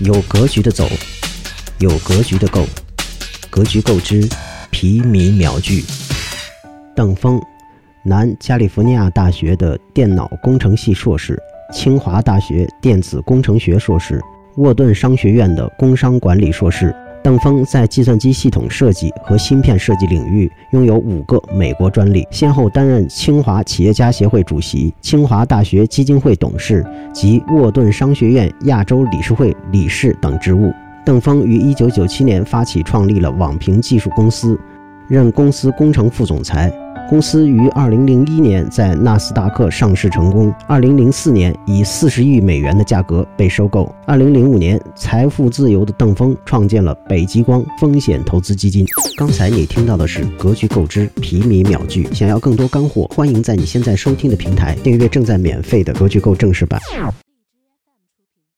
有格局的走，有格局的购，格局购之皮米秒俱。邓峰，南加利福尼亚大学的电脑工程系硕士，清华大学电子工程学硕士，沃顿商学院的工商管理硕士。邓峰在计算机系统设计和芯片设计领域拥有5个美国专利，先后担任清华企业家协会主席、清华大学基金会董事及沃顿商学院亚洲理事会理事等职务。邓峰于1997年发起创立了网评技术公司，任公司工程副总裁。公司于2001年在纳斯达克上市成功，2004年以40亿美元的价格被收购。2005年，财富自由的邓峰创建了北极光风险投资基金。刚才你听到的是格局购之皮米秒俱。想要更多干货，欢迎在你现在收听的平台订阅正在免费的格局购正式版。